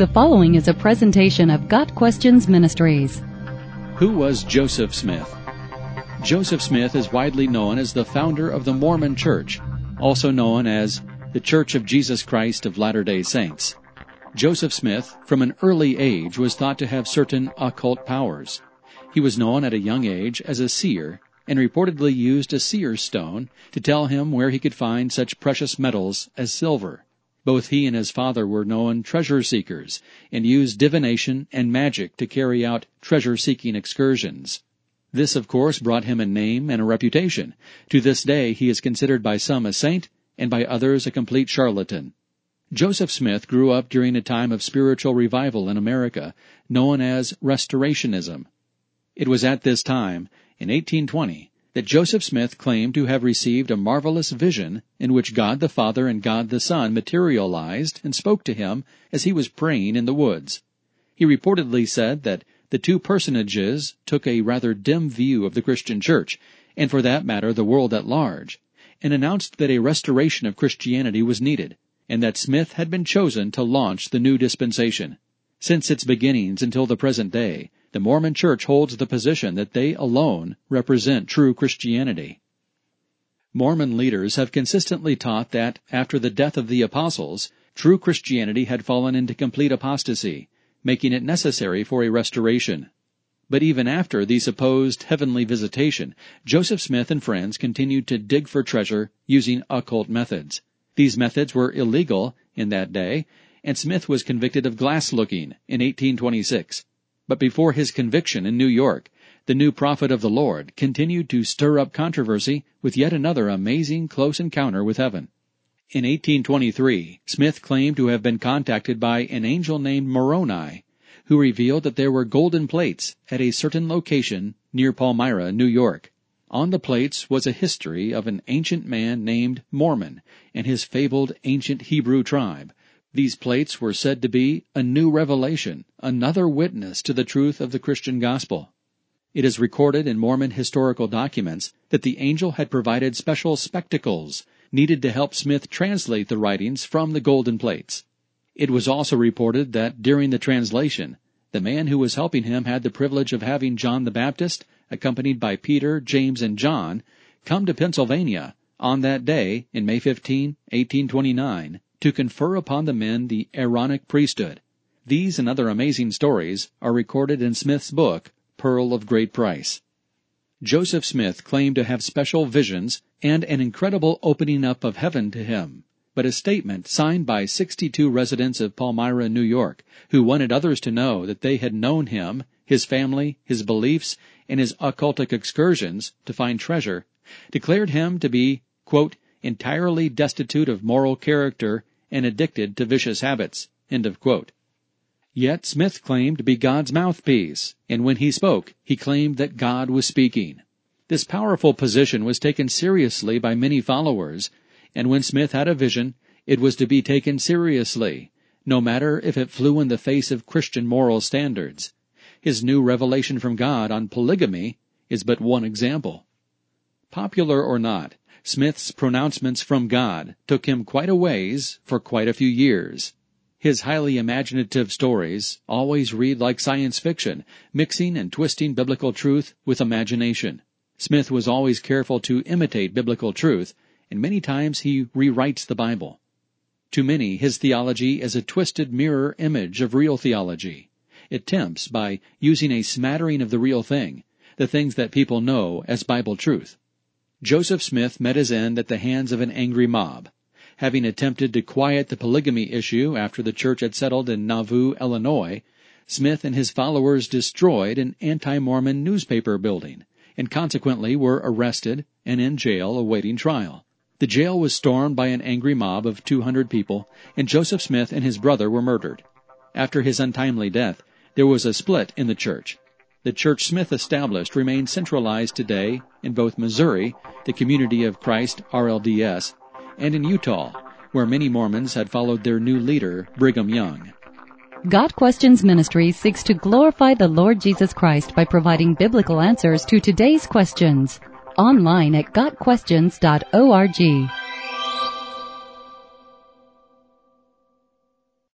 The following is a presentation of Got Questions Ministries. Who was Joseph Smith? Joseph Smith is widely known as the founder of the Mormon Church, also known as the Church of Jesus Christ of Latter-day Saints. Joseph Smith, from an early age, was thought to have certain occult powers. He was known at a young age as a seer and reportedly used a seer's stone to tell him where he could find such precious metals as silver. Both he and his father were known treasure seekers and used divination and magic to carry out treasure-seeking excursions. This, of course, brought him a name and a reputation. To this day, he is considered by some a saint and by others a complete charlatan. Joseph Smith grew up during a time of spiritual revival in America, known as Restorationism. It was at this time, in 1820, that Joseph Smith claimed to have received a marvelous vision in which God the Father and God the Son materialized and spoke to him as he was praying in the woods. He reportedly said that the two personages took a rather dim view of the Christian church, and for that matter the world at large, and announced that a restoration of Christianity was needed, and that Smith had been chosen to launch the new dispensation. Since its beginnings until the present day, the Mormon Church holds the position that they alone represent true Christianity. Mormon leaders have consistently taught that, after the death of the apostles, true Christianity had fallen into complete apostasy, making it necessary for a restoration. But even after the supposed heavenly visitation, Joseph Smith and friends continued to dig for treasure using occult methods. These methods were illegal in that day, and Smith was convicted of glass-looking in 1826. But before his conviction in New York, the new prophet of the Lord continued to stir up controversy with yet another amazing close encounter with heaven. In 1823, Smith claimed to have been contacted by an angel named Moroni, who revealed that there were golden plates at a certain location near Palmyra, New York. On the plates was a history of an ancient man named Mormon and his fabled ancient Hebrew tribe. These plates were said to be a new revelation, another witness to the truth of the Christian gospel. It is recorded in Mormon historical documents that the angel had provided special spectacles needed to help Smith translate the writings from the golden plates. It was also reported that during the translation, the man who was helping him had the privilege of having John the Baptist, accompanied by Peter, James, and John, come to Pennsylvania on that day in May 15, 1829, to confer upon the men the Aaronic priesthood. These and other amazing stories are recorded in Smith's book, Pearl of Great Price. Joseph Smith claimed to have special visions and an incredible opening up of heaven to him, but a statement signed by 62 residents of Palmyra, New York, who wanted others to know that they had known him, his family, his beliefs, and his occultic excursions to find treasure, declared him to be, quote, entirely destitute of moral character and addicted to vicious habits, end of quote. Yet Smith claimed to be God's mouthpiece, and when he spoke, he claimed that God was speaking. This powerful position was taken seriously by many followers, and when Smith had a vision, it was to be taken seriously, no matter if it flew in the face of Christian moral standards. His new revelation from God on polygamy is but one example. Popular or not, Smith's pronouncements from God took him quite a ways for quite a few years. His highly imaginative stories always read like science fiction, mixing and twisting biblical truth with imagination. Smith was always careful to imitate biblical truth, and many times he rewrites the Bible. To many, his theology is a twisted mirror image of real theology. It tempts by using a smattering of the real thing, the things that people know as Bible truth. Joseph Smith met his end at the hands of an angry mob. Having attempted to quiet the polygamy issue after the church had settled in Nauvoo, Illinois, Smith and his followers destroyed an anti-Mormon newspaper building, and consequently were arrested and in jail awaiting trial. The jail was stormed by an angry mob of 200 people, and Joseph Smith and his brother were murdered. After his untimely death, there was a split in the church. The church Smith established remains centralized today in both Missouri, the Community of Christ, RLDS, and in Utah, where many Mormons had followed their new leader, Brigham Young. Got Questions Ministry seeks to glorify the Lord Jesus Christ by providing biblical answers to today's questions. Online at gotquestions.org.